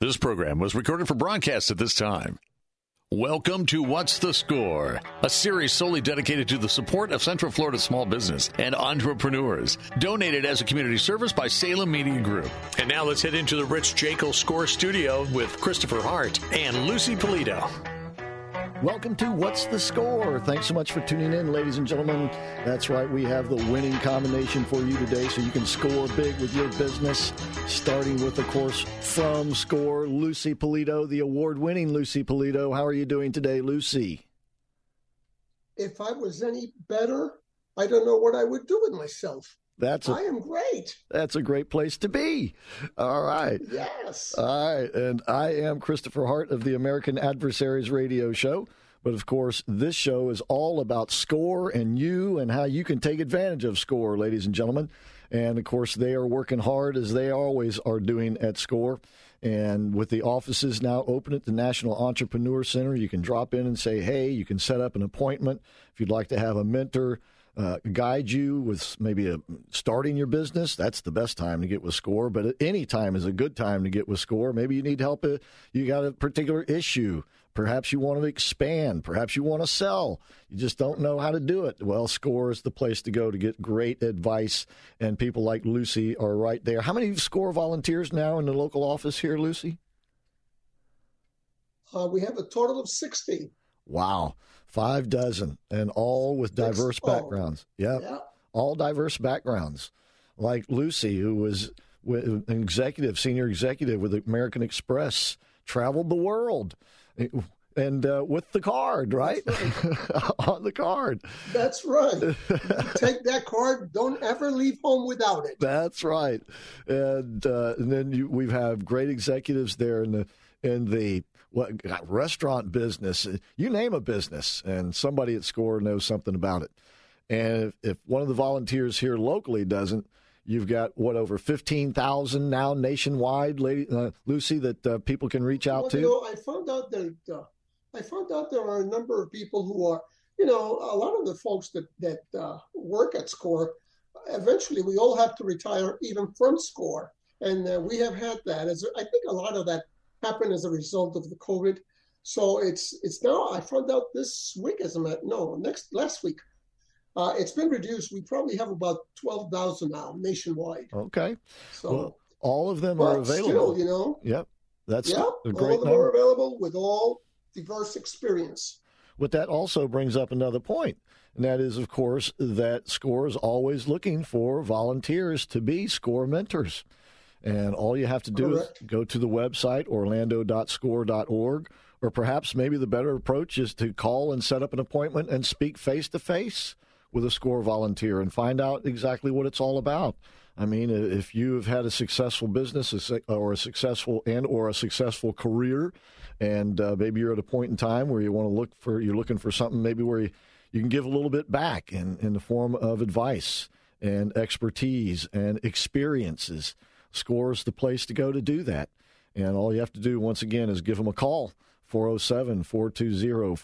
This program was recorded for broadcast at this time. Welcome to What's the Score, a series solely dedicated to the support of Central Florida small business and entrepreneurs, donated as a community service by Salem Media Group. And now let's head into the Rich Jekyll Score Studio with Christopher Hart and Lucy Polito. Welcome to What's the Score. Thanks so much for tuning in, ladies and gentlemen. That's right, we have the winning combination for you today, so you can score big with your business, starting with, of course, from SCORE, Lucy Polito, the award-winning Lucy Polito. How are you doing today, Lucy? If I was any better, I don't know what I would do with myself. I am great. That's a great place to be. All right. Yes. All right. And I am Christopher Hart of the American Adversaries Radio Show. But, of course, this show is all about SCORE and you and how you can take advantage of SCORE, ladies and gentlemen. And, of course, they are working hard, as they always are doing at SCORE. And with the offices now open at the National Entrepreneur Center, you can drop in and say, hey, you can set up an appointment if you'd like to have a mentor guide you with maybe starting your business. That's the best time to get with SCORE, but any time is a good time to get with SCORE. Maybe you need help. You got a particular issue. Perhaps you want to expand. Perhaps you want to sell. You just don't know how to do it. Well, SCORE is the place to go to get great advice, and people like Lucy are right there. How many SCORE volunteers now in the local office here, Lucy? We have a total of 60. Wow. 6 and all with diverse backgrounds. Yep. Yeah, all diverse backgrounds. Like Lucy, who was an executive, senior executive with American Express, traveled the world, and with the card, right? On the card. That's right. Take that card. Don't ever leave home without it. That's right. And then we have great executives there in the restaurant business, you name a business, and somebody at SCORE knows something about it. And if one of the volunteers here locally doesn't, you've got, over 15,000 now nationwide, Lucy, that people can reach out to? You know, I found out there are a number of people who are, a lot of the folks that work at SCORE, eventually we all have to retire even from SCORE. And we have had that. I think a lot of that happened as a result of the COVID. So it's now, I found out this week, last week, it's been reduced. We probably have about 12,000 now nationwide. Okay. So all of them are available. Still, Yep. That's a great number. All of them are available with all diverse experience. But that also brings up another point, and that is, of course, that SCORE is always looking for volunteers to be SCORE mentors. And all you have to do is go to the website, orlando.score.org, or perhaps maybe the better approach is to call and set up an appointment and speak face-to-face with a SCORE volunteer and find out exactly what it's all about. I mean, if you have had a successful business or a successful career, and maybe you're at a point in time where you're looking for something maybe where you can give a little bit back in the form of advice and expertise and experiences, SCORE is the place to go to do that. And all you have to do, once again, is give them a call, 407-420-4844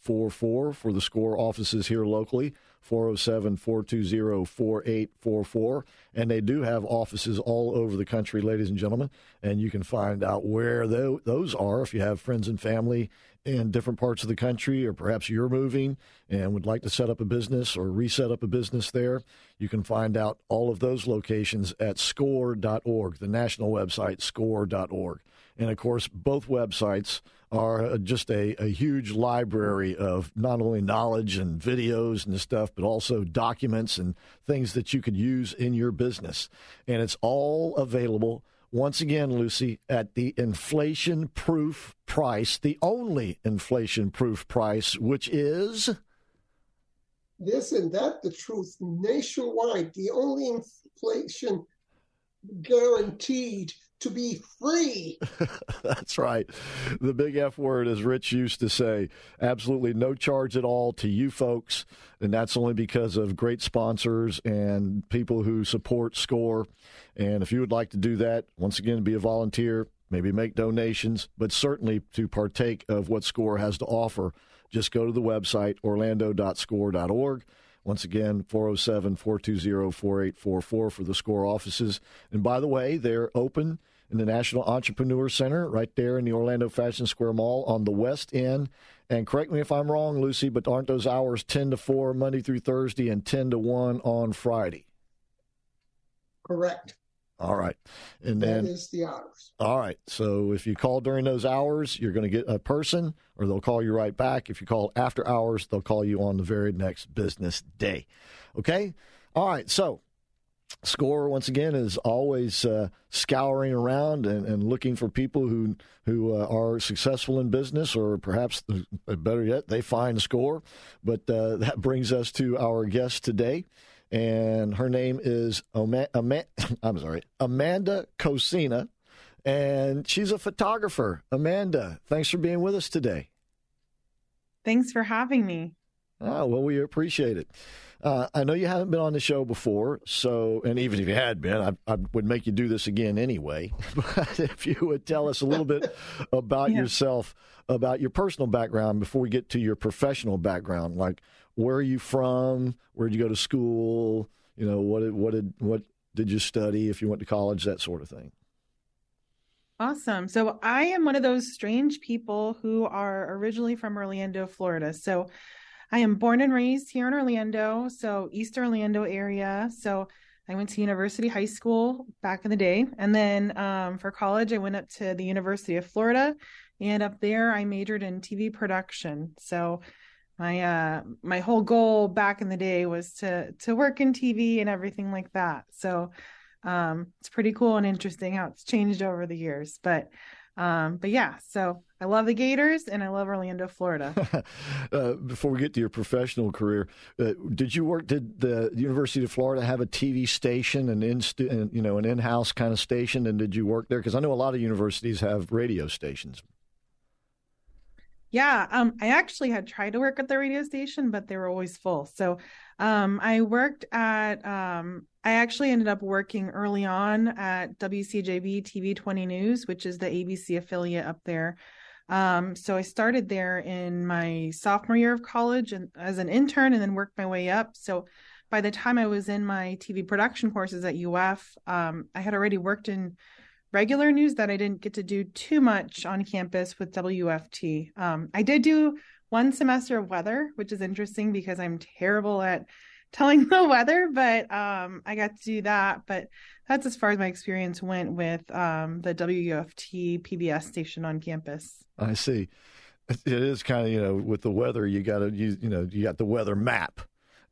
for the SCORE offices here locally, 407-420-4844. And they do have offices all over the country, ladies and gentlemen, and you can find out where those are if you have friends and family in different parts of the country, or perhaps you're moving and would like to set up a business or reset up a business there. You can find out all of those locations at score.org, the national website, score.org. And, of course, both websites are just a huge library of not only knowledge and videos and stuff, but also documents and things that you could use in your business. And it's all available, once again, Lucy, at the inflation-proof price, the only inflation-proof price, which is? This and that, the truth, nationwide, the only inflation guaranteed to be free. That's right. The big F word, as Rich used to say, absolutely no charge at all to you folks. And that's only because of great sponsors and people who support SCORE. And if you would like to do that, once again, be a volunteer, maybe make donations, but certainly to partake of what SCORE has to offer, just go to the website, orlando.score.org. Once again, 407-420-4844 for the SCORE offices. And by the way, they're open in the National Entrepreneur Center right there in the Orlando Fashion Square Mall on the West End. And correct me if I'm wrong, Lucy, but aren't those hours 10 to 4 Monday through Thursday and 10 to 1 on Friday? Correct. All right. And then, that is the hours. All right. So if you call during those hours, you're going to get a person, or they'll call you right back. If you call after hours, they'll call you on the very next business day. Okay? All right. So SCORE, once again, is always scouring around and looking for people who are successful in business, or perhaps, better yet, they find SCORE. But that brings us to our guest today. And her name is Amanda Kossina, and she's a photographer. Amanda, thanks for being with us today. Thanks for having me. Oh, well, we appreciate it. I know you haven't been on the show before, so, and even if you had been, I would make you do this again anyway. But if you would tell us a little bit about yourself, about your personal background before we get to your professional background, like, where are you from? Where did you go to school? You know, what did you study if you went to college, that sort of thing? Awesome. So I am one of those strange people who are originally from Orlando, Florida. So I am born and raised here in Orlando, so East Orlando area. So I went to University High School back in the day. And then for college, I went up to the University of Florida. And up there, I majored in TV production. So my whole goal back in the day was to work in TV and everything like that. So it's pretty cool and interesting how it's changed over the years. But yeah, so I love the Gators and I love Orlando, Florida. Before we get to your professional career, did the University of Florida have a TV station an in-house kind of station? And did you work there? Because I know a lot of universities have radio stations. Yeah, I actually had tried to work at the radio station, but they were always full. So I actually ended up working early on at WCJB TV 20 News, which is the ABC affiliate up there. So I started there in my sophomore year of college and as an intern, and then worked my way up. So by the time I was in my TV production courses at UF, I had already worked in regular news that I didn't get to do too much on campus with WFT. I did do one semester of weather, which is interesting because I'm terrible at telling the weather, but I got to do that. But that's as far as my experience went with the WFT PBS station on campus. I see. It is kind of, with the weather, you got the weather map.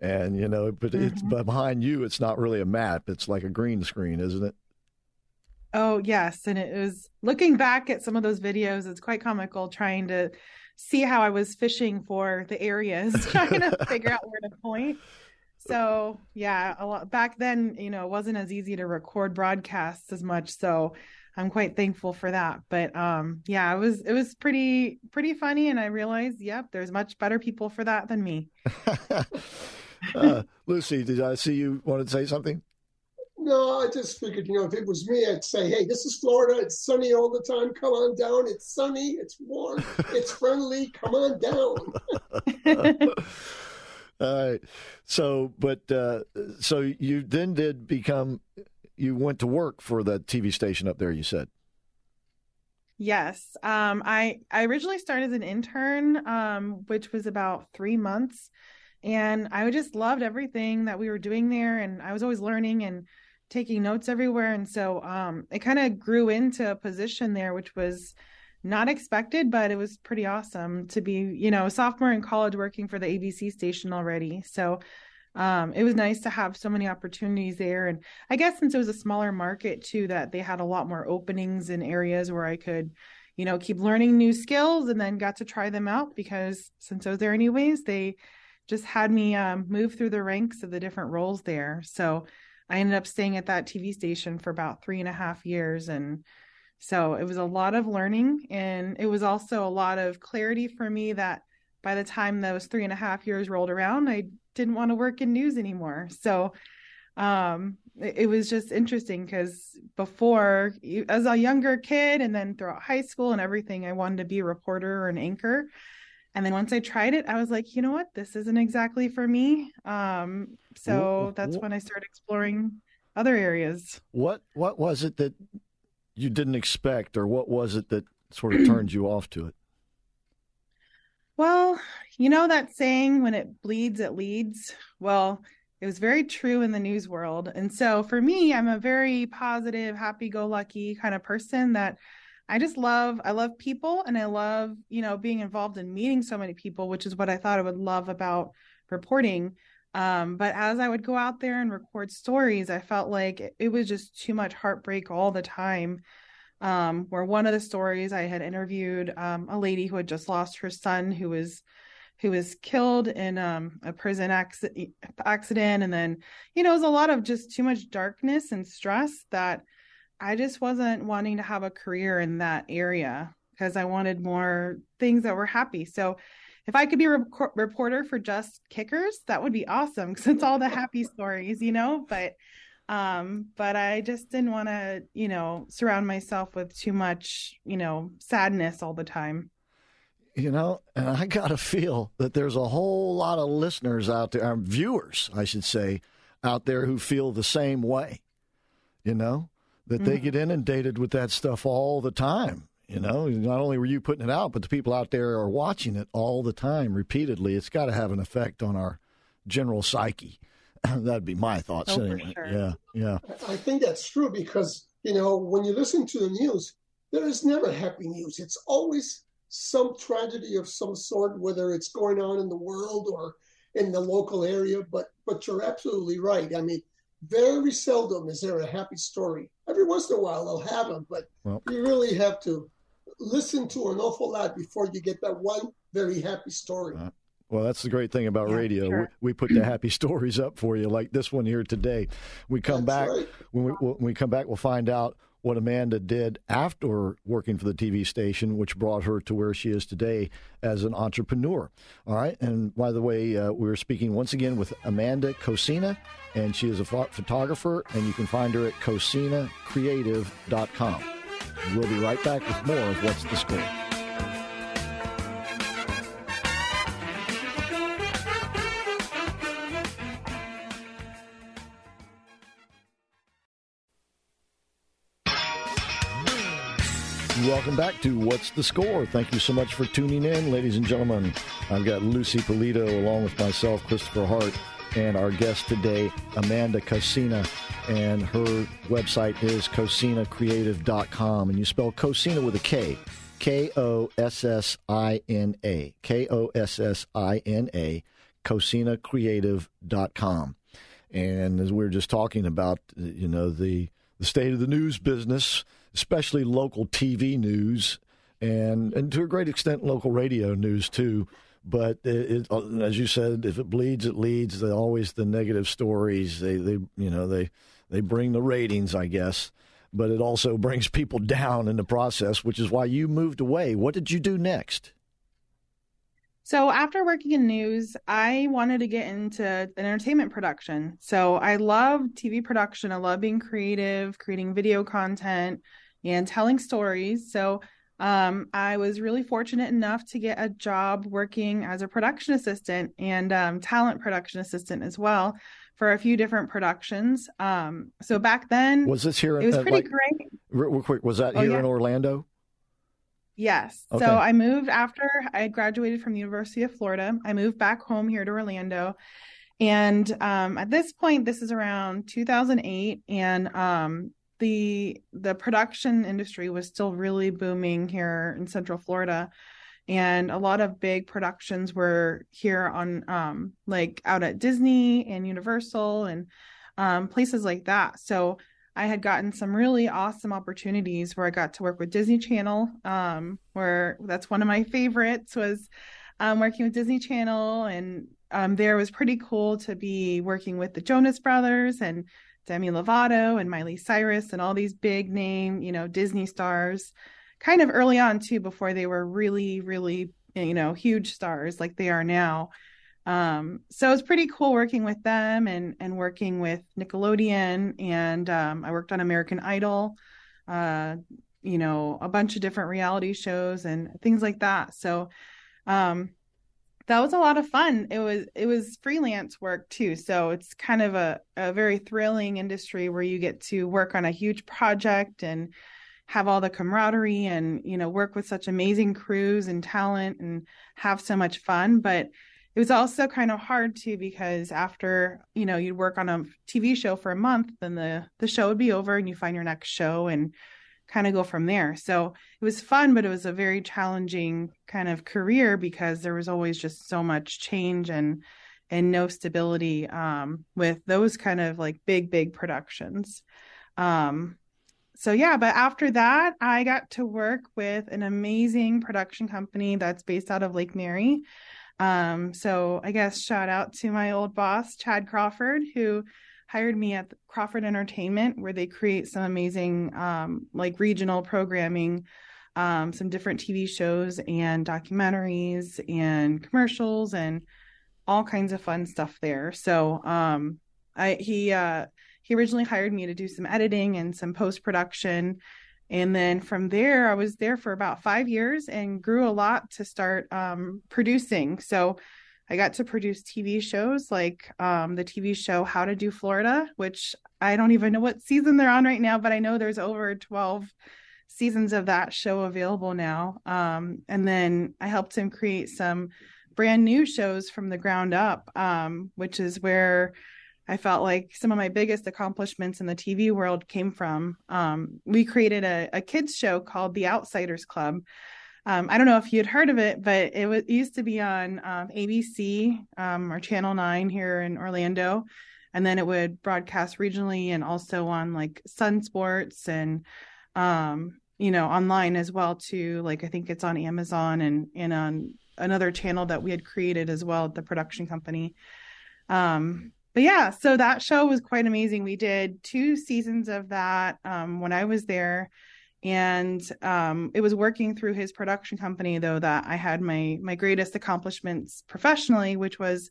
And, but it's behind you, it's not really a map. It's like a green screen, isn't it? Oh, yes. And it was, looking back at some of those videos, it's quite comical trying to see how I was fishing for the areas, trying to figure out where to point. So, yeah, a lot, back then, it wasn't as easy to record broadcasts as much. So I'm quite thankful for that. But yeah, it was pretty funny. And I realized, yep, there's much better people for that than me. Lucy, did I see you wanted to say something? No, I just figured, if it was me, I'd say, hey, this is Florida. It's sunny all the time. Come on down. It's sunny. It's warm. It's friendly. Come on down. All right. So, but so you then you went to work for the TV station up there, you said. Yes. I originally started as an intern, which was about 3 months. And I just loved everything that we were doing there. And I was always learning and taking notes everywhere. And so it kind of grew into a position there, which was not expected, but it was pretty awesome to be, a sophomore in college working for the ABC station already. So it was nice to have so many opportunities there. And I guess since it was a smaller market too, that they had a lot more openings in areas where I could, keep learning new skills, and then got to try them out, because since I was there anyways, they just had me move through the ranks of the different roles there. So I ended up staying at that TV station for about 3.5 years. And so it was a lot of learning, and it was also a lot of clarity for me that by the time those 3.5 years rolled around, I didn't want to work in news anymore. So it was just interesting because before, as a younger kid and then throughout high school and everything, I wanted to be a reporter or an anchor. And then once I tried it, I was like, you know what, this isn't exactly for me. So that's when I started exploring other areas. What was it that you didn't expect, or what was it that sort of turned you off to it? Well, you know that saying, when it bleeds, it leads. Well, it was very true in the news world. And so for me, I'm a very positive, happy-go-lucky kind of person that I love people, and I love, you know, being involved in meeting so many people, which is what I thought I would love about reporting. But as I would go out there and record stories, I felt like it was just too much heartbreak all the time. Where one of the stories I had interviewed a lady who had just lost her son, who was killed in a prison accident. And then, you know, it was a lot of just too much darkness and stress that I just wasn't wanting to have a career in that area, because I wanted more things that were happy. So if I could be a reporter for just kickers, that would be awesome, because it's all the happy stories, you know, but I just didn't want to, you know, surround myself with too much, you know, sadness all the time. You know, and I got to feel that there's a whole lot of listeners out there, or viewers, I should say, out there who feel the same way, you know, that mm-hmm. they get inundated with that stuff all the time. You know, not only were you putting it out, but the people out there are watching it all the time, repeatedly. It's got to have an effect on our general psyche. That'd be my thoughts. Anyway. Sure. Yeah, yeah. I think that's true because, you know, when you listen to the news, there is never happy news. It's always some tragedy of some sort, whether it's going on in the world or in the local area, but you're absolutely right. I mean, very seldom is there a happy story. Every once in a while they'll have them, but you really have to listen to an awful lot before you get that one very happy story. Well, that's the great thing about radio. Sure. We put the happy stories up for you, like this one here today. When we come back, we'll find out what Amanda did after working for the TV station, which brought her to where she is today as an entrepreneur. All right. And by the way, we're speaking once again with Amanda Kossina, and she is a photographer, and you can find her at KossinaCreative.com. We'll be right back with more of What's the Score. Welcome back to What's the Score? Thank you so much for tuning in, ladies and gentlemen. I've got Lucy Polito along with myself, Christopher Hart, and our guest today, Amanda Kossina, and her website is KossinaCreative.com, and you spell Kossina with a K, K-O-S-S-I-N-A, K-O-S-S-I-N-A, KossinaCreative.com. And as we were just talking about, you know, the state of the news business, especially local TV news and to a great extent local radio news too. But it, as you said, if it bleeds, it leads. They always the negative stories. They bring the ratings, I guess. But it also brings people down in the process, which is why you moved away. What did you do next? So after working in news, I wanted to get into entertainment production. So I love TV production. I love being creative, creating video content, and telling stories. So I was really fortunate enough to get a job working as a production assistant and talent production assistant as well for a few different productions. So back then, was this here? It was pretty great. Real quick, was that here in Orlando? Yes. Okay. So I moved after I graduated from the University of Florida. I moved back home here to Orlando. And at this point, this is around 2008. And the production industry was still really booming here in Central Florida. And a lot of big productions were here on like out at Disney and Universal and places like that. So I had gotten some really awesome opportunities where I got to work with Disney Channel, where that's one of my favorites was working with Disney Channel. And there was pretty cool to be working with the Jonas Brothers and Demi Lovato and Miley Cyrus and all these big name, you know, Disney stars kind of early on too, before they were really, really, you know, huge stars like they are now. So it's pretty cool working with them and working with Nickelodeon. And I worked on American Idol, you know, a bunch of different reality shows and things like that. So that was a lot of fun. It was freelance work too. So it's kind of a very thrilling industry where you get to work on a huge project and have all the camaraderie and, you know, work with such amazing crews and talent and have so much fun. But it was also kind of hard too, because after, you know, you'd work on a TV show for a month, then the show would be over and you find your next show and kind of go from there. So it was fun, but it was a very challenging kind of career because there was always just so much change and no stability with those kind of like big productions. So yeah, but after that, I got to work with an amazing production company that's based out of Lake Mary. So I guess shout out to my old boss, Chad Crawford, who hired me at Crawford Entertainment, where they create some amazing like regional programming, some different TV shows and documentaries and commercials and all kinds of fun stuff there. So he originally hired me to do some editing and some post-production. And then from there, I was there for about 5 years and grew a lot to start producing. So I got to produce TV shows like the TV show How to Do Florida, which I don't even know what season they're on right now, but I know there's over 12 seasons of that show available now. And then I helped him create some brand new shows from the ground up, which is where I felt like some of my biggest accomplishments in the TV world came from. We created a kids show called The Outsiders Club. I don't know if you'd heard of it, but it used to be on ABC or Channel 9 here in Orlando. And then it would broadcast regionally and also on like Sun Sports and, you know, online as well too. Like I think it's on Amazon and on another channel that we had created as well at the production company. But yeah, so that show was quite amazing. We did 2 seasons of that when I was there. And it was working through his production company, though, that I had my greatest accomplishments professionally, which was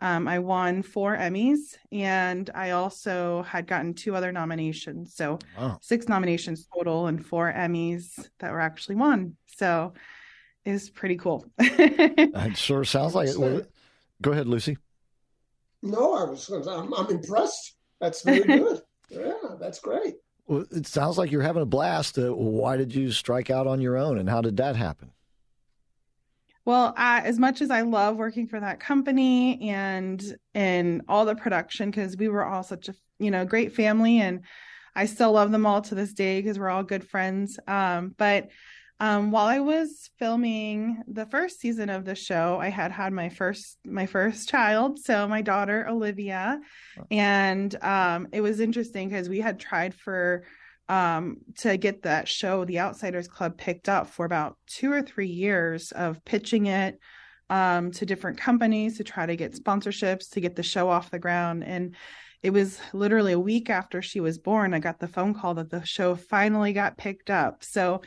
I won 4 Emmys, and I also had gotten 2 other nominations. So wow. 6 nominations total and 4 Emmys that were actually won. So it was pretty cool. It sure sounds like it. Well, go ahead, Lucy. No, I'm impressed. That's very good. Yeah, that's great. Well, it sounds like you're having a blast. Why did you strike out on your own and how did that happen? Well, as much as I love working for that company and all the production, because we were all such a, you know, great family, and I still love them all to this day because we're all good friends. But while I was filming the first season of the show, I had my first child, so my daughter Olivia, and it was interesting because we had tried for to get that show, The Outsiders Club, picked up for about 2 or 3 years of pitching it to different companies to try to get sponsorships to get the show off the ground. And it was literally a week after she was born, I got the phone call that the show finally got picked up. So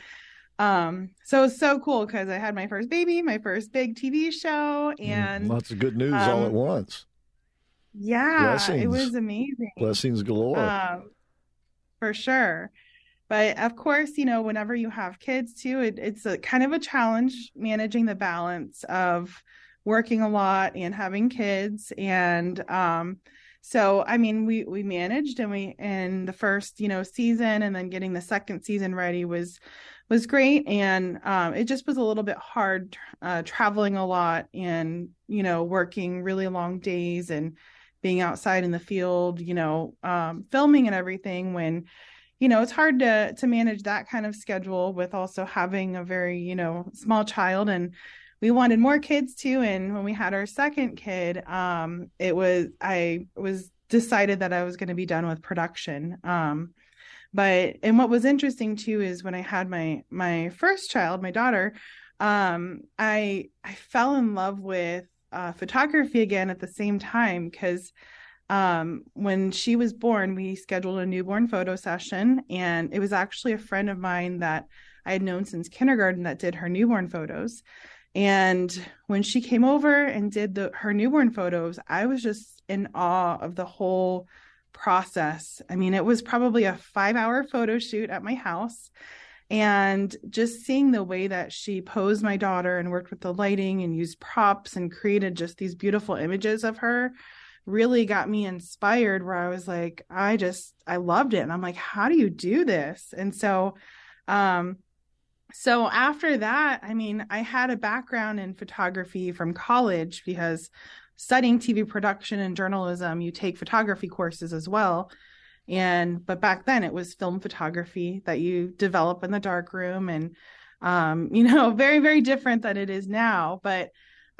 it was so cool because I had my first baby, my first big TV show, and lots of good news all at once. Yeah, blessings. It was amazing. Blessings galore. For sure. But of course, you know, whenever you have kids too, it's a kind of a challenge managing the balance of working a lot and having kids. And, so, I mean, we managed and the first, you know, season, and then getting the second season ready was great. And it just was a little bit hard traveling a lot and, you know, working really long days and being outside in the field, you know, filming and everything when, you know, it's hard to manage that kind of schedule with also having a very, you know, small child. And we wanted more kids too. And when we had our second kid, I was decided that I was going to be done with production. But what was interesting too, is when I had my first child, my daughter, I fell in love with photography again at the same time. Cause When she was born, we scheduled a newborn photo session, and it was actually a friend of mine that I had known since kindergarten that did her newborn photos. And when she came over and did her newborn photos, I was just in awe of the whole process. I mean, it was probably a 5-hour photo shoot at my house, and just seeing the way that she posed my daughter and worked with the lighting and used props and created just these beautiful images of her really got me inspired, where I was like, I loved it. And I'm like, how do you do this? And so, so after that, I mean, I had a background in photography from college, because studying TV production and journalism, you take photography courses as well. But back then it was film photography that you develop in the darkroom, and, very, very different than it is now. But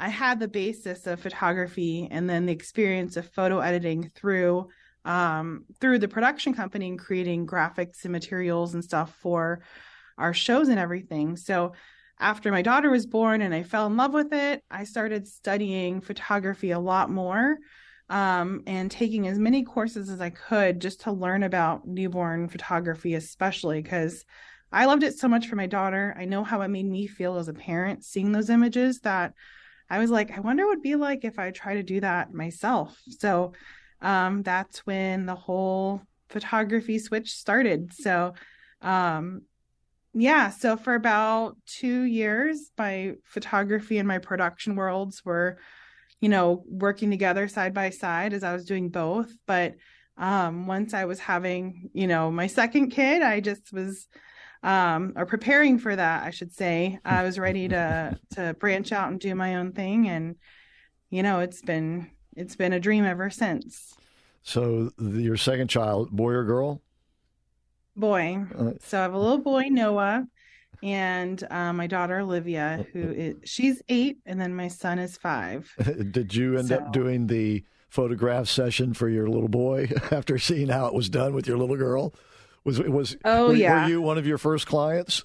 I had the basis of photography, and then the experience of photo editing through the production company and creating graphics and materials and stuff for our shows and everything. So after my daughter was born and I fell in love with it, I started studying photography a lot more. And taking as many courses as I could just to learn about newborn photography, especially because I loved it so much for my daughter. I know how it made me feel as a parent seeing those images, that I was like, I wonder what it'd be like if I try to do that myself. So that's when the whole photography switch started. So so for about 2 years, my photography and my production worlds were working together side by side as I was doing both. But once I was having, my second kid, I just was or preparing for that, I should say. I was ready to branch out and do my own thing. And, it's been a dream ever since. So your second child, boy or girl? Boy. So I have a little boy, Noah, and my daughter Olivia, she's 8, and then my son is 5. Did you end up doing the photograph session for your little boy after seeing how it was done with your little girl? Were you one of your first clients?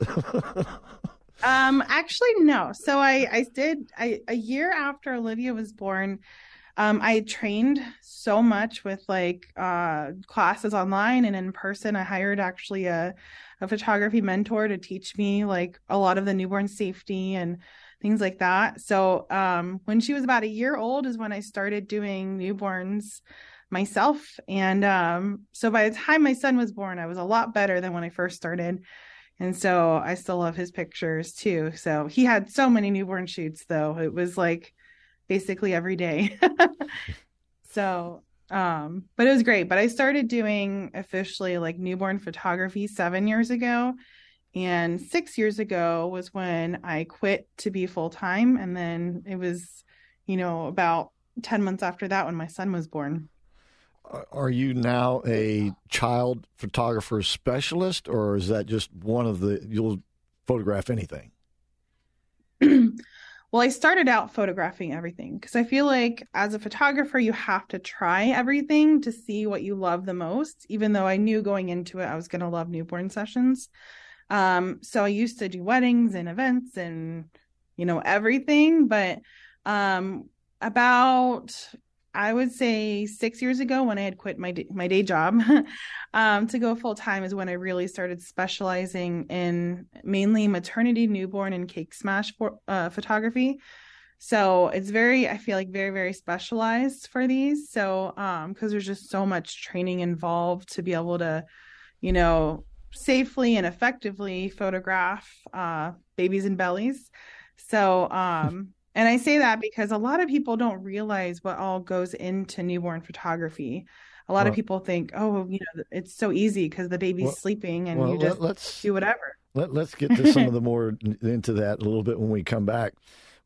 Actually, no. So I did, a year after Olivia was born, I trained so much with classes online and in person. I hired actually a photography mentor to teach me a lot of the newborn safety and things like that. So when she was about a year old is when I started doing newborns myself. And so by the time my son was born, I was a lot better than when I first started. And so I still love his pictures too. So he had so many newborn shoots, though. It was basically every day. So, but it was great. But I started doing officially newborn photography 7 years ago. And 6 years ago was when I quit to be full-time. And then it was, about 10 months after that when my son was born. Are you now a child photographer specialist, or is that just one of you'll photograph anything? Well, I started out photographing everything because I feel like as a photographer, you have to try everything to see what you love the most, even though I knew going into it, I was going to love newborn sessions. So I used to do weddings and events and, everything. But about, I would say 6 years ago when I had quit my day job to go full time is when I really started specializing in mainly maternity, newborn, and cake smash photography. So it's very, very specialized for these. So, cause there's just so much training involved to be able to, safely and effectively photograph babies and bellies. So, and I say that because a lot of people don't realize what all goes into newborn photography. A lot of people think, it's so easy because the baby's sleeping and you just do whatever. Let's get to some of the more into that a little bit when we come back.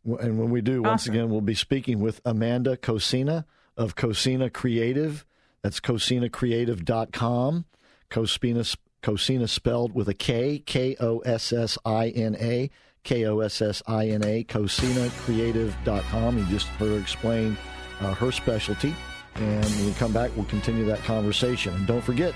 And when we do, once again, we'll be speaking with Amanda Kossina of Kossina Creative. That's KossinaCreative.com. Kossina spelled with a K, Kossina. Kossina, KossinaCreative.com. You just heard her explain her specialty. And when we come back, we'll continue that conversation. And don't forget,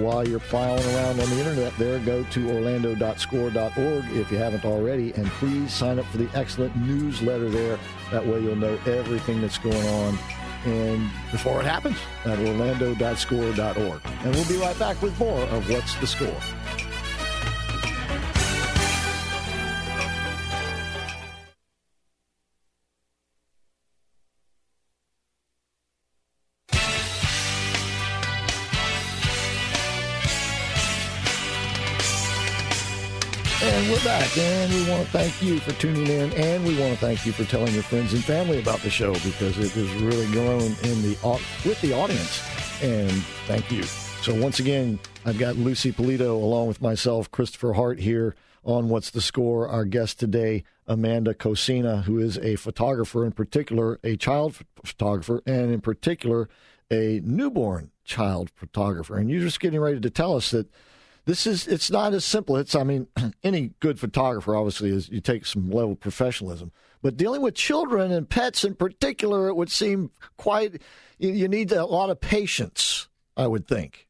while you're plowing around on the internet there, go to orlando.score.org if you haven't already. And please sign up for the excellent newsletter there. That way you'll know everything that's going on and before it happens at orlando.score.org. And we'll be right back with more of What's the Score? Back, and we want to thank you for tuning in, and we want to thank you for telling your friends and family about the show, because it has really grown in with the audience, and thank you. So once again, I've got Lucy Polito along with myself, Christopher Hart, here on What's the Score. Our guest today, Amanda Kossina, who is a photographer, in particular a child photographer, and in particular a newborn child photographer. And you're just getting ready to tell us that it's not as simple. Any good photographer, obviously, is you take some level of professionalism. But dealing with children and pets in particular, it would seem quite, you need a lot of patience, I would think.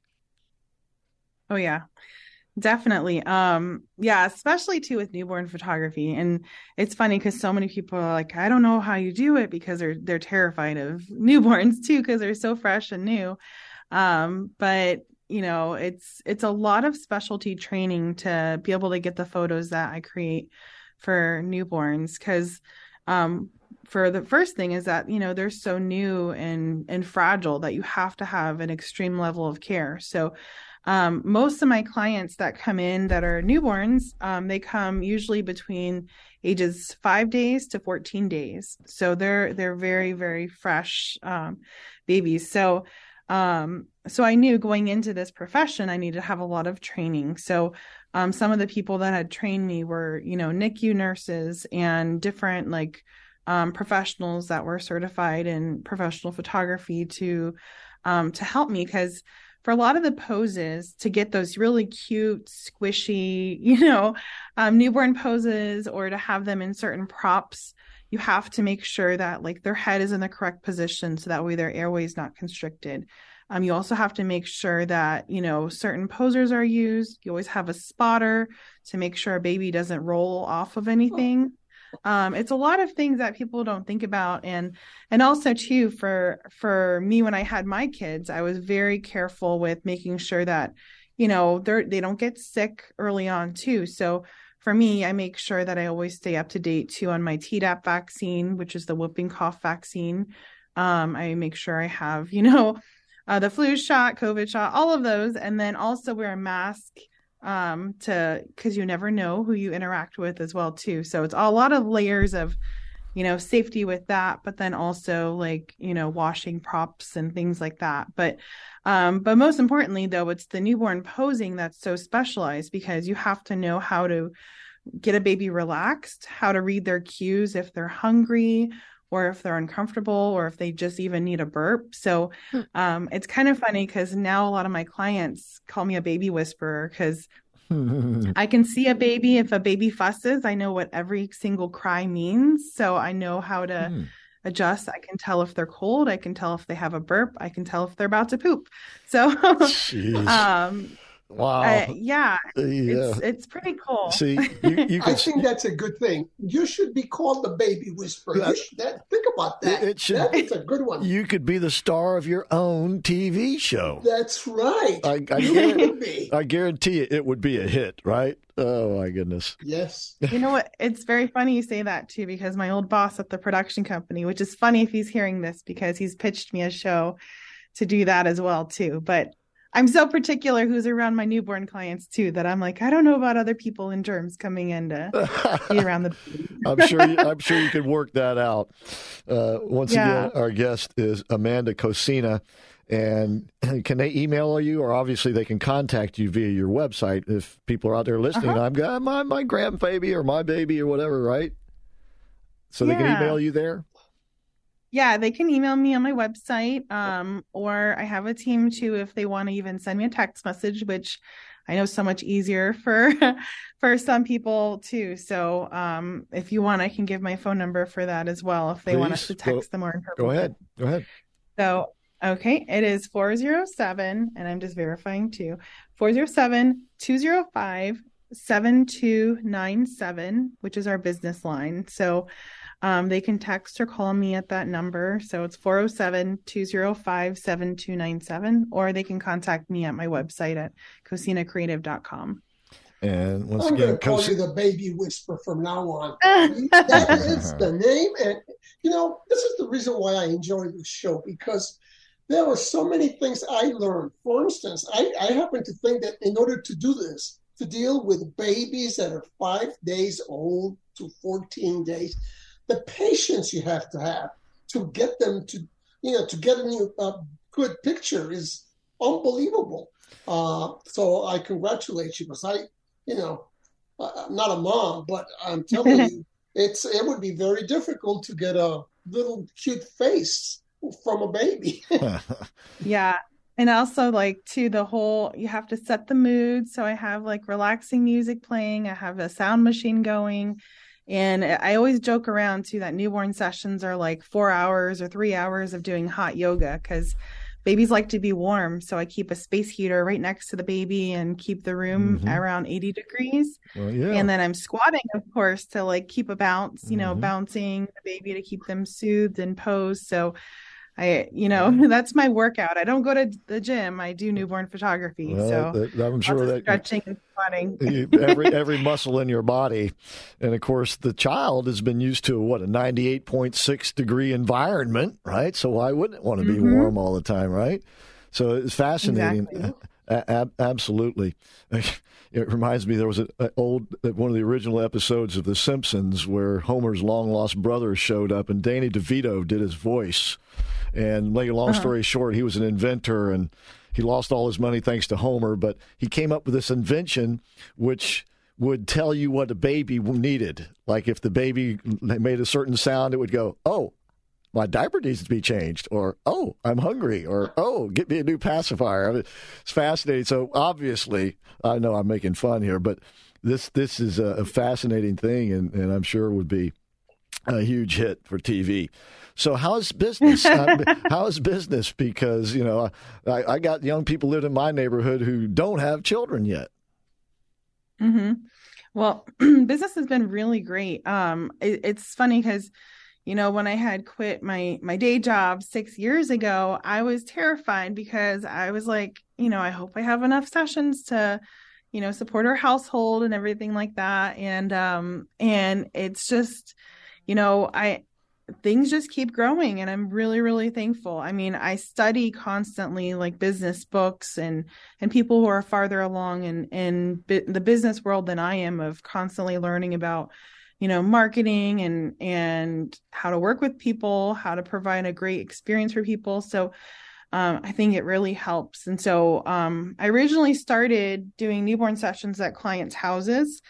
Oh, yeah, definitely. Yeah, especially too with newborn photography. And it's funny because so many people are like, I don't know how you do it, because they're terrified of newborns too, because they're so fresh and new. But you know, it's a lot of specialty training to be able to get the photos that I create for newborns. Cause, for the first thing is that, you know, they're so new and fragile that you have to have an extreme level of care. So, most of my clients that come in that are newborns, they come usually between ages 5 days to 14 days. So they're very, very fresh, babies. So I knew going into this profession, I needed to have a lot of training. So some of the people that had trained me were, you know, NICU nurses and different professionals that were certified in professional photography to help me. Because for a lot of the poses, to get those really cute, squishy, newborn poses, or to have them in certain props, you have to make sure that their head is in the correct position, so that way their airway is not constricted. You also have to make sure that, certain posers are used. You always have a spotter to make sure a baby doesn't roll off of anything. It's a lot of things that people don't think about. And also too, for me, when I had my kids, I was very careful with making sure that, they don't get sick early on too. So for me, I make sure that I always stay up to date too on my Tdap vaccine, which is the whooping cough vaccine. I make sure I have, the flu shot, COVID shot, all of those. And then also wear a mask, because you never know who you interact with as well too. So it's a lot of layers of, safety with that, but then also washing props and things like that. But most importantly though, it's the newborn posing that's so specialized, because you have to know how to get a baby relaxed, how to read their cues if they're hungry or if they're uncomfortable, or if they just even need a burp. So it's kind of funny, because now a lot of my clients call me a baby whisperer, because I can see a baby. If a baby fusses, I know what every single cry means. So I know how to adjust. I can tell if they're cold. I can tell if they have a burp. I can tell if they're about to poop. So, wow. It's pretty cool. See, you I think that's a good thing. You should be called the baby whisperer. Think about that. It's a good one. You could be the star of your own TV show. That's right. I guarantee it would be a hit, right? Oh, my goodness. Yes. You know what? It's very funny you say that, too, because my old boss at the production company, which is funny if he's hearing this, because he's pitched me a show to do that as well, too. But I'm so particular who's around my newborn clients too, that I'm I don't know about other people and germs coming in to be around the baby. I'm sure you could work that out. Once again, our guest is Amanda Kossina. And can they email you, or obviously they can contact you via your website if people are out there listening? Uh-huh. I've got my grandbaby or my baby or whatever, right? So they can email you there. Yeah, they can email me on my website, or I have a team too if they want to even send me a text message, which I know is so much easier for some people too. So if you want, I can give my phone number for that as well if they want us to text them or interpret. Go ahead. So, okay, it is 407, and I'm just verifying too, 407-205-7297, which is our business line. So They can text or call me at that number. So it's 407-205-7297, or they can contact me at my website at kossinacreative.com. And once I'm again, call you the baby whisperer from now on. That is the name. And, you know, this is the reason why I enjoy this show, because there were so many things I learned. For instance, I happen to think that in order to do this, to deal with babies that are 5 days old to 14 days, the patience you have to get them to, you know, to get a new good picture is unbelievable. So I congratulate you, because I'm not a mom, but I'm telling you, it would be very difficult to get a little cute face from a baby. Yeah. And also, like, to the whole, you have to set the mood. So I have like relaxing music playing. I have a sound machine going. And I always joke around too that newborn sessions are like 4 hours or 3 hours of doing hot yoga, because babies like to be warm. So I keep a space heater right next to the baby and keep the room around 80 degrees. Well, yeah. And then I'm squatting, of course, to like keep a bounce, bouncing the baby to keep them soothed and posed. So I, that's my workout. I don't go to the gym. I do newborn photography. Well, so I'm sure that stretching and squatting, every muscle in your body. And of course the child has been used to a 98.6 degree environment, right? So why wouldn't it want to be warm all the time? Right. So it's fascinating. Exactly. Absolutely. It reminds me, there was one of the original episodes of The Simpsons where Homer's long-lost brother showed up and Danny DeVito did his voice. And make a long story short, he was an inventor and he lost all his money thanks to Homer, but he came up with this invention which would tell you what a baby needed. Like if the baby made a certain sound, it would go, "Oh, my diaper needs to be changed," or, "Oh, I'm hungry," or, "Oh, get me a new pacifier." I mean, it's fascinating. So obviously, I know I'm making fun here, but this is a fascinating thing, and I'm sure would be a huge hit for TV. So how's business? How's business? Because, I got young people living in my neighborhood who don't have children yet. Mm-hmm. Well, business has been really great. It's funny because, when I had quit my day job 6 years ago, I was terrified because I was like, I hope I have enough sessions to, support our household and everything like that. And it's just, things just keep growing, and I'm really, really thankful. I mean, I study constantly, like business books and people who are farther along in the business world than I am, of constantly learning about, marketing and how to work with people, how to provide a great experience for people. So I think it really helps. And so I originally started doing newborn sessions at clients' houses,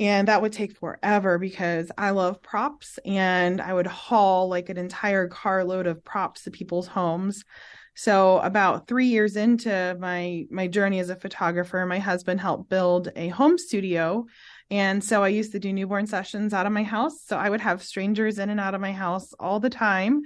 and that would take forever because I love props, and I would haul like an entire carload of props to people's homes. So about 3 years into my journey as a photographer, my husband helped build a home studio. And so I used to do newborn sessions out of my house. So I would have strangers in and out of my house all the time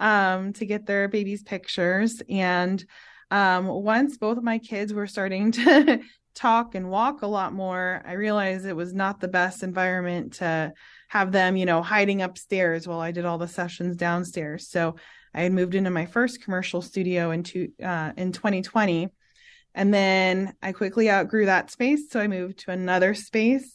to get their babies' pictures. And once both of my kids were starting to talk and walk a lot more, I realized it was not the best environment to have them, hiding upstairs while I did all the sessions downstairs. So I had moved into my first commercial studio in 2020. And then I quickly outgrew that space. So I moved to another space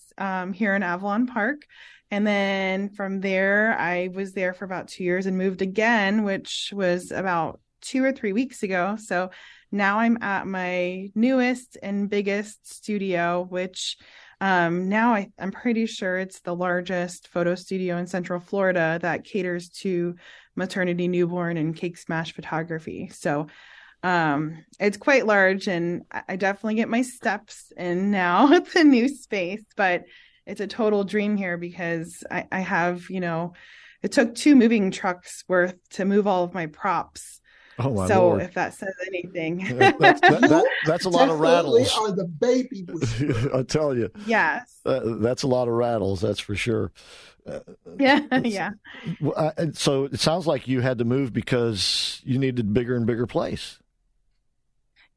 here in Avalon Park. And then from there, I was there for about 2 years and moved again, which was about 2 or 3 weeks ago. So now I'm at my newest and biggest studio, which now I'm pretty sure it's the largest photo studio in Central Florida that caters to maternity, newborn, and cake smash photography. So it's quite large, and I definitely get my steps in now at the new space, but it's a total dream here because I have, it took 2 moving trucks worth to move all of my props. Oh, my Lord. If that says anything, yeah, that's a lot of rattles. Are the baby I tell you. Yes. That's a lot of rattles. That's for sure. Yeah. So it sounds like you had to move because you needed bigger and bigger place.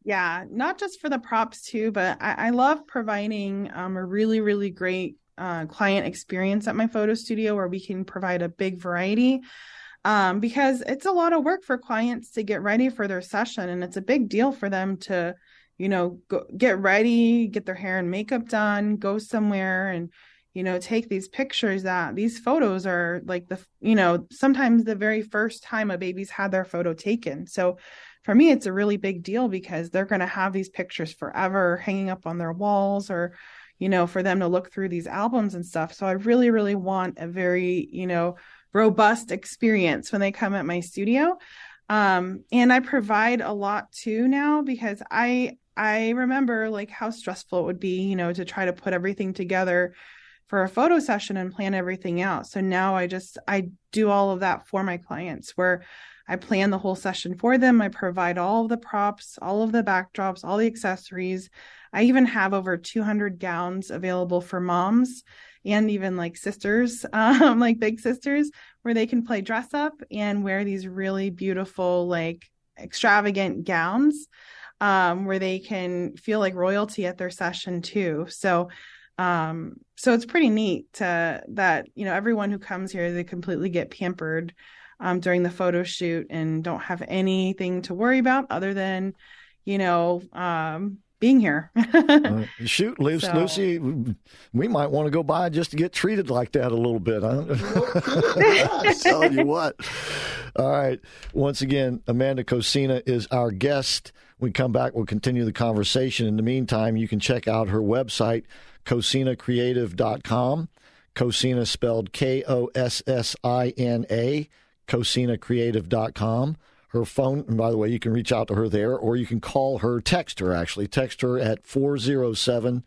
Yeah. Not just for the props too, but I love providing a really, really great client experience at my photo studio where we can provide a big variety, because it's a lot of work for clients to get ready for their session. And it's a big deal for them to, you know, go, get ready, get their hair and makeup done, go somewhere and, you know, take these pictures. That these photos are like the, you know, sometimes the very first time a baby's had their photo taken. So for me, it's a really big deal because they're going to have these pictures forever hanging up on their walls, or, you know, for them to look through these albums and stuff. So I really, really want a very, you know, robust experience when they come at my studio. And I provide a lot too now, because I remember like how stressful it would be, you know, to try to put everything together for a photo session and plan everything out. So now I do all of that for my clients, where I plan the whole session for them. I provide all of the props, all of the backdrops, all the accessories. I even have over 200 gowns available for moms and even like sisters, like big sisters, where they can play dress up and wear these really beautiful, like extravagant gowns, where they can feel like royalty at their session too. So it's pretty neat that, you know, everyone who comes here, they completely get pampered during the photo shoot and don't have anything to worry about other than, you know, being here. Shoot, Lucy, we might want to go by just to get treated like that a little bit. I tell you what. All right. Once again, Amanda Kossina is our guest. When we come back, we'll continue the conversation. In the meantime, you can check out her website, KossinaCreative.com. Kossina spelled Kossina, KossinaCreative.com. Her phone, and by the way, you can reach out to her there, or you can call her, text her at 407-205-7297,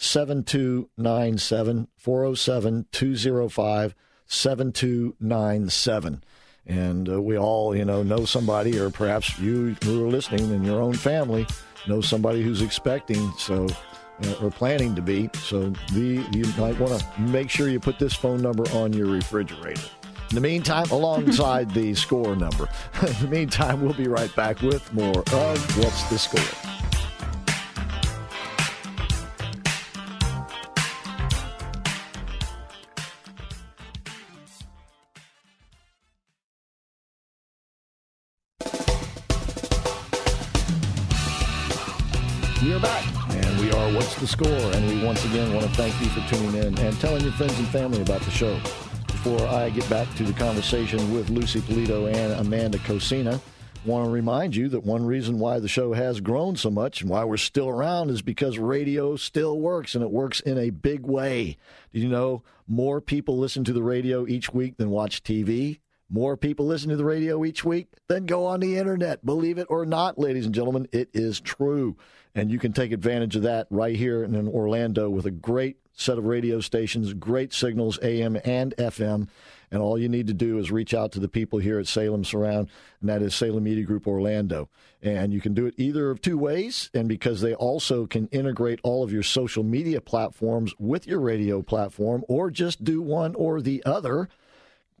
407-205-7297. And we all, you know somebody, or perhaps you who are listening in your own family know somebody who's expecting, so or planning to be. So you might want to make sure you put this phone number on your refrigerator. In the meantime, alongside the SCORE number. In the meantime, we'll be right back with more of What's the Score? We're back, and we are What's the Score? And we once again want to thank you for tuning in and telling your friends and family about the show. Before I get back to the conversation with Lucy Polito and Amanda Kossina, I want to remind you that one reason why the show has grown so much and why we're still around is because radio still works, and it works in a big way. Did you know more people listen to the radio each week than watch TV? More people listen to the radio each week than go on the internet. Believe it or not, ladies and gentlemen, it is true. And you can take advantage of that right here in Orlando with a great set of radio stations, great signals, AM and FM. And all you need to do is reach out to the people here at Salem Surround, and that is Salem Media Group Orlando. And you can do it either of two ways, and because they also can integrate all of your social media platforms with your radio platform, or just do one or the other.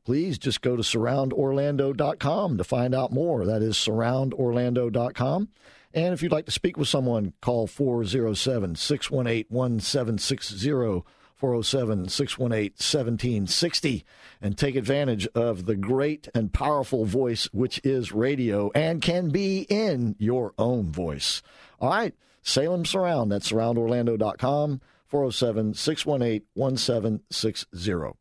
Please just go to surroundorlando.com to find out more. That is surroundorlando.com. And if you'd like to speak with someone, call 407-618-1760, 407-618-1760, and take advantage of the great and powerful voice, which is radio and can be in your own voice. All right, Salem Surround, that's surroundorlando.com, 407-618-1760.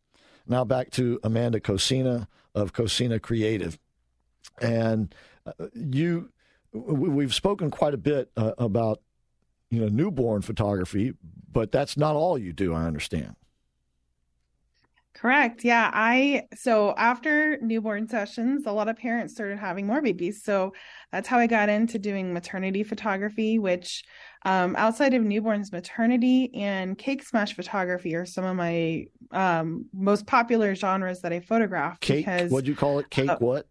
Now back to Amanda Kossina of Kossina Creative. And we've spoken quite a bit about, you know, newborn photography, but that's not all you do, I understand. Correct. Yeah. So after newborn sessions, a lot of parents started having more babies. So that's how I got into doing maternity photography, which outside of newborns, maternity and cake smash photography are some of my most popular genres that I photograph. Cake? What'd you call it? Cake what?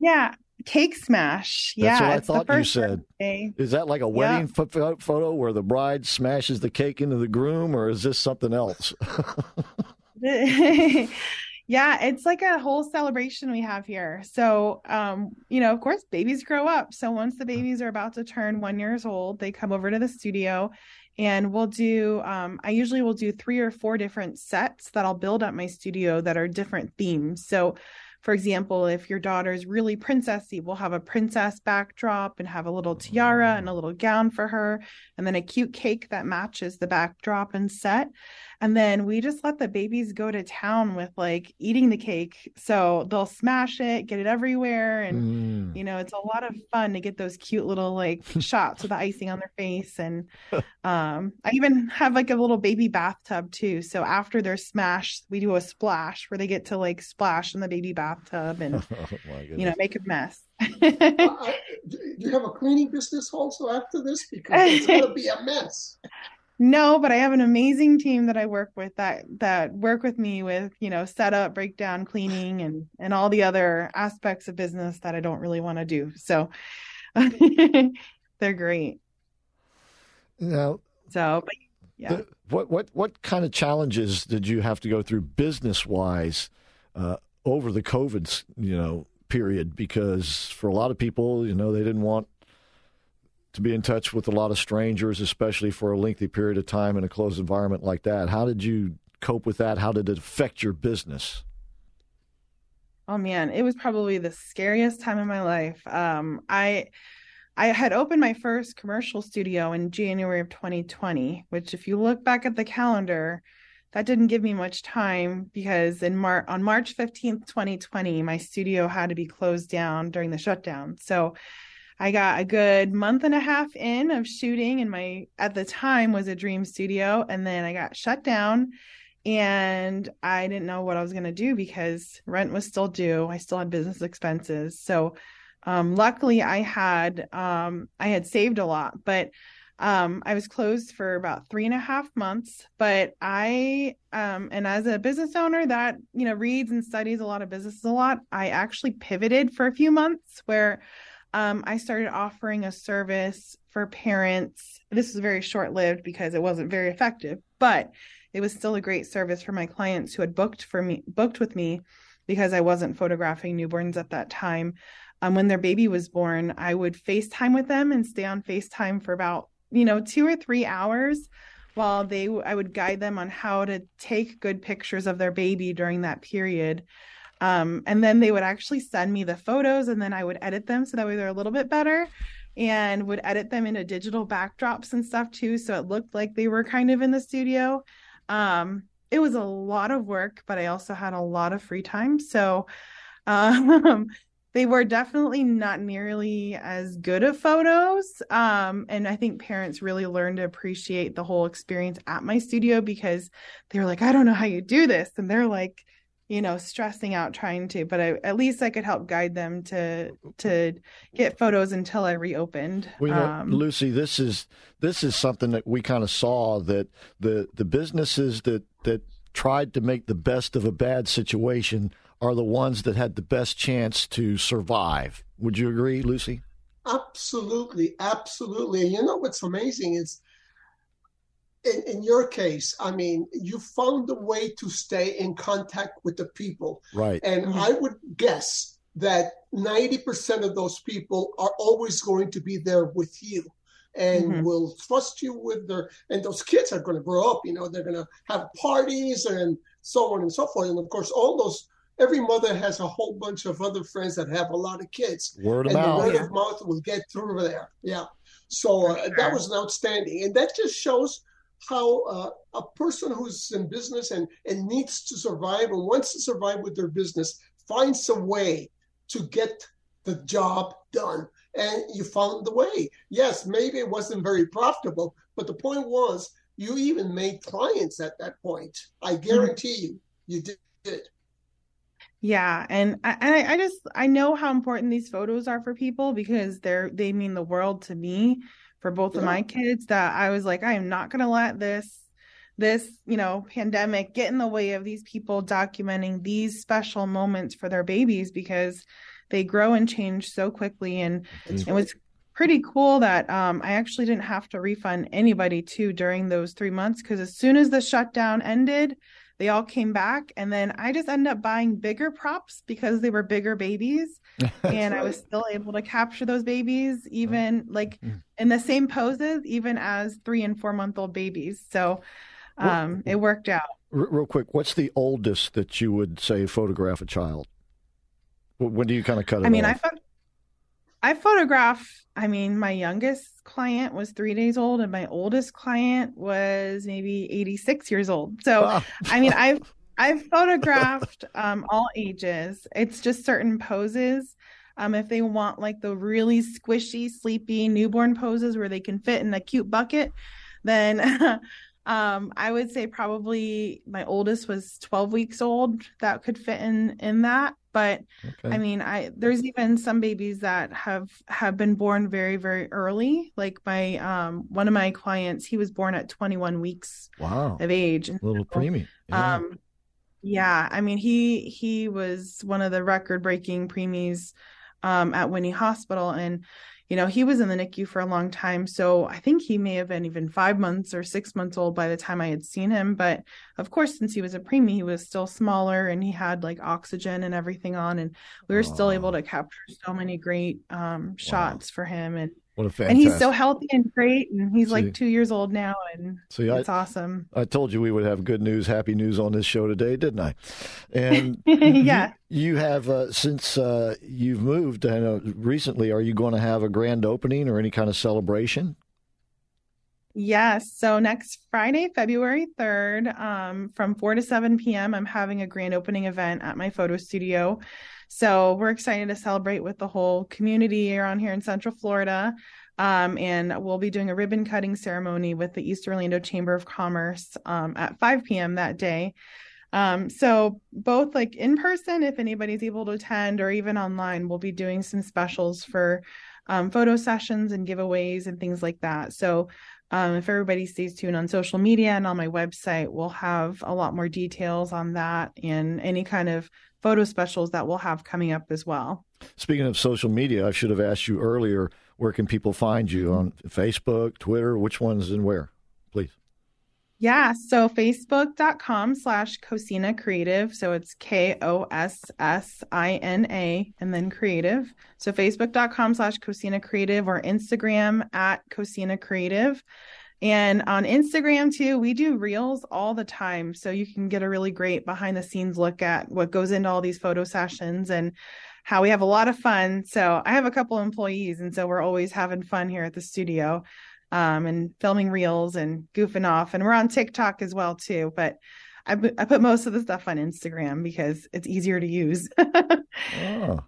Yeah. Cake smash. That's what I thought you said. Birthday. Is that like a wedding photo where the bride smashes the cake into the groom, or is this something else? Yeah, it's like a whole celebration we have here. So, you know, of course, babies grow up. So once the babies are about to turn 1 year old, they come over to the studio and we'll do, I usually will do 3 or 4 different sets that I'll build up my studio that are different themes. So, for example, if your daughter's really princessy, we'll have a princess backdrop and have a little tiara and a little gown for her, and then a cute cake that matches the backdrop and set. And then we just let the babies go to town with like eating the cake. So they'll smash it, get it everywhere. And, you know, it's a lot of fun to get those cute little like shots with the icing on their face. And I even have like a little baby bathtub too. So after they're smashed, we do a splash where they get to like splash in the baby bathtub and, you know, make a mess. Do you have a cleaning business also after this? Because it's going to be a mess. No, but I have an amazing team that I work with that work with me with, you know, setup, breakdown, cleaning, and all the other aspects of business that I don't really want to do. So they're great. Now, so, but yeah. What kind of challenges did you have to go through business-wise over the COVID, you know, period? Because for a lot of people, you know, they didn't want to be in touch with a lot of strangers, especially for a lengthy period of time in a closed environment like that. How did you cope with that? How did it affect your business? Oh man, it was probably the scariest time in my life. I had opened my first commercial studio in January of 2020, which if you look back at the calendar, that didn't give me much time because on March 15th, 2020, my studio had to be closed down during the shutdown. So I got a good month and a half in of shooting in my, at the time was a dream studio. And then I got shut down and I didn't know what I was going to do because rent was still due. I still had business expenses. So luckily I had saved a lot, but I was closed for about 3.5 months, but and as a business owner that, you know, reads and studies a lot of businesses a lot, I actually pivoted for a few months where I started offering a service for parents. This was very short-lived because it wasn't very effective, but it was still a great service for my clients who had booked with me because I wasn't photographing newborns at that time. When their baby was born, I would FaceTime with them and stay on FaceTime for about, you know, 2 or 3 hours while I would guide them on how to take good pictures of their baby during that period. And then they would actually send me the photos and then I would edit them so that way they're a little bit better and would edit them into digital backdrops and stuff too. So it looked like they were kind of in the studio. It was a lot of work, but I also had a lot of free time. So, they were definitely not nearly as good of photos. And I think parents really learned to appreciate the whole experience at my studio because they were like, I don't know how you do this. And they're like, you know, stressing out trying to, but at least I could help guide them to get photos until I reopened. Well, you know, Lucy, this is something that we kind of saw that the businesses that tried to make the best of a bad situation are the ones that had the best chance to survive. Would you agree, Lucy? Absolutely. Absolutely. You know, what's amazing is in your case, I mean, you found a way to stay in contact with the people. Right. And I would guess that 90% of those people are always going to be there with you and will trust you with and those kids are going to grow up, you know, they're going to have parties and so on and so forth. And of course, every mother has a whole bunch of other friends that have a lot of kids. Word of mouth will get through there. Yeah. So that was outstanding. And that just shows how a person who's in business and needs to survive or wants to survive with their business finds a way to get the job done. And you found the way. Yes, maybe it wasn't very profitable, but the point was you even made clients at that point. I guarantee you did. Yeah. And I know how important these photos are for people because they mean the world to me. For both of my kids that I was like, I am not going to let this, you know, pandemic get in the way of these people documenting these special moments for their babies because they grow and change so quickly. And it was pretty cool that I actually didn't have to refund anybody too during those 3 months because as soon as the shutdown ended, They all came back, and then I just ended up buying bigger props because they were bigger babies, and I was still able to capture those babies, even like in the same poses, even as 3- and 4-month-old babies. So it worked out. Real quick, what's the oldest that you would say photograph a child? When do you kind of cut it off? I mean, I photograph, my youngest client was 3 days old and my oldest client was maybe 86 years old. So, I mean, I've photographed all ages. It's just certain poses. If they want like the really squishy, sleepy newborn poses where they can fit in a cute bucket, then I would say probably my oldest was 12 weeks old that could fit in that. But okay. I mean, there's even some babies that have been born very, very early. Like my one of my clients, he was born at 21 weeks of age. A little preemie. Yeah. I mean, he was one of the record-breaking preemies at Winnie Hospital. And, you know, he was in the NICU for a long time. So I think he may have been even 5 months or 6 months old by the time I had seen him. But of course, since he was a preemie, he was still smaller and he had like oxygen and everything on. And we were still able to capture so many great shots for him. And what a fantastic... And he's so healthy and great. And he's like 2 years old now. And it's awesome. I told you we would have good news, happy news on this show today, didn't I? And you have, since you've moved recently, are you going to have a grand opening or any kind of celebration? Yes. So next Friday, February 3rd, from 4 to 7 p.m., I'm having a grand opening event at my photo studio. So we're excited to celebrate with the whole community around here in Central Florida. And we'll be doing a ribbon cutting ceremony with the East Orlando Chamber of Commerce at 5 p.m. that day. So both like in person, if anybody's able to attend, or even online, we'll be doing some specials for photo sessions and giveaways and things like that. So if everybody stays tuned on social media and on my website, we'll have a lot more details on that and any kind of photo specials that we'll have coming up as well. Speaking of social media, I should have asked you earlier, where can people find you? On Facebook, Twitter, which ones and where, please? Yeah, so facebook.com/Kossina Creative. So it's Kossina and then creative. So facebook.com/Kossina Creative or Instagram @Kossina Creative. And on Instagram too, we do reels all the time. So you can get a really great behind the scenes look at what goes into all these photo sessions and how we have a lot of fun. So I have a couple employees, and so we're always having fun here at the studio. And filming reels and goofing off. And we're on TikTok as well, too. But I put most of the stuff on Instagram because it's easier to use. All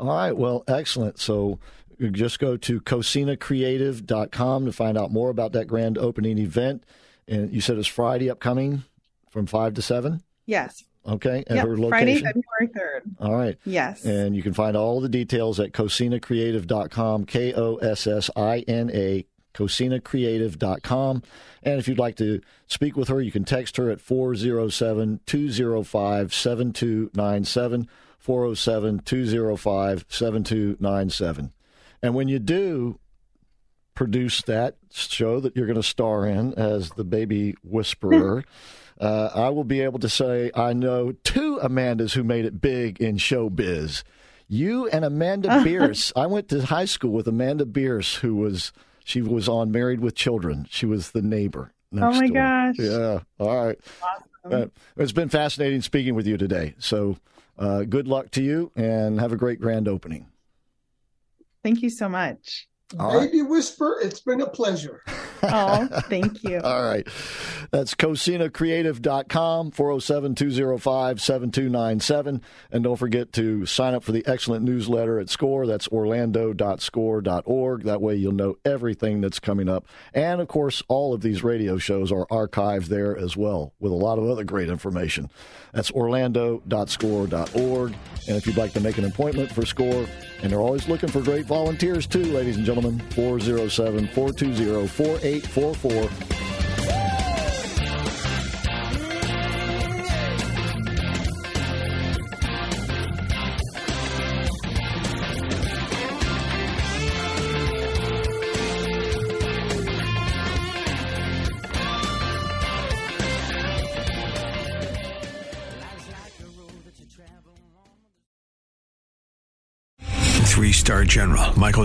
right. Well, excellent. So you just go to KossinaCreative.com to find out more about that grand opening event. And you said it's Friday upcoming from 5 to 7? Yes. Okay. At her location? Friday, February 3rd. All right. Yes. And you can find all the details at KossinaCreative.com, Kossina, KossinaCreative.com. And if you'd like to speak with her, you can text her at 407-205-7297, 407-205-7297. And when you do produce that show that you're going to star in as the baby whisperer, I will be able to say I know two Amandas who made it big in showbiz. You and Amanda Bierce. I went to high school with Amanda Bierce, she was on Married with Children. She was the neighbor next door. Gosh. Yeah. All right. Awesome. It's been fascinating speaking with you today. So good luck to you and have a great grand opening. Thank you so much. All Baby right. Whisper, it's been a pleasure. Oh, thank you. All right. That's KossinaCreative.com, 407-205-7297. And don't forget to sign up for the excellent newsletter at SCORE. That's orlando.score.org. That way you'll know everything that's coming up. And, of course, all of these radio shows are archived there as well with a lot of other great information. That's orlando.score.org. And if you'd like to make an appointment for SCORE, and they're always looking for great volunteers, too, ladies and gentlemen, 407-420-4844. 3-star general Michael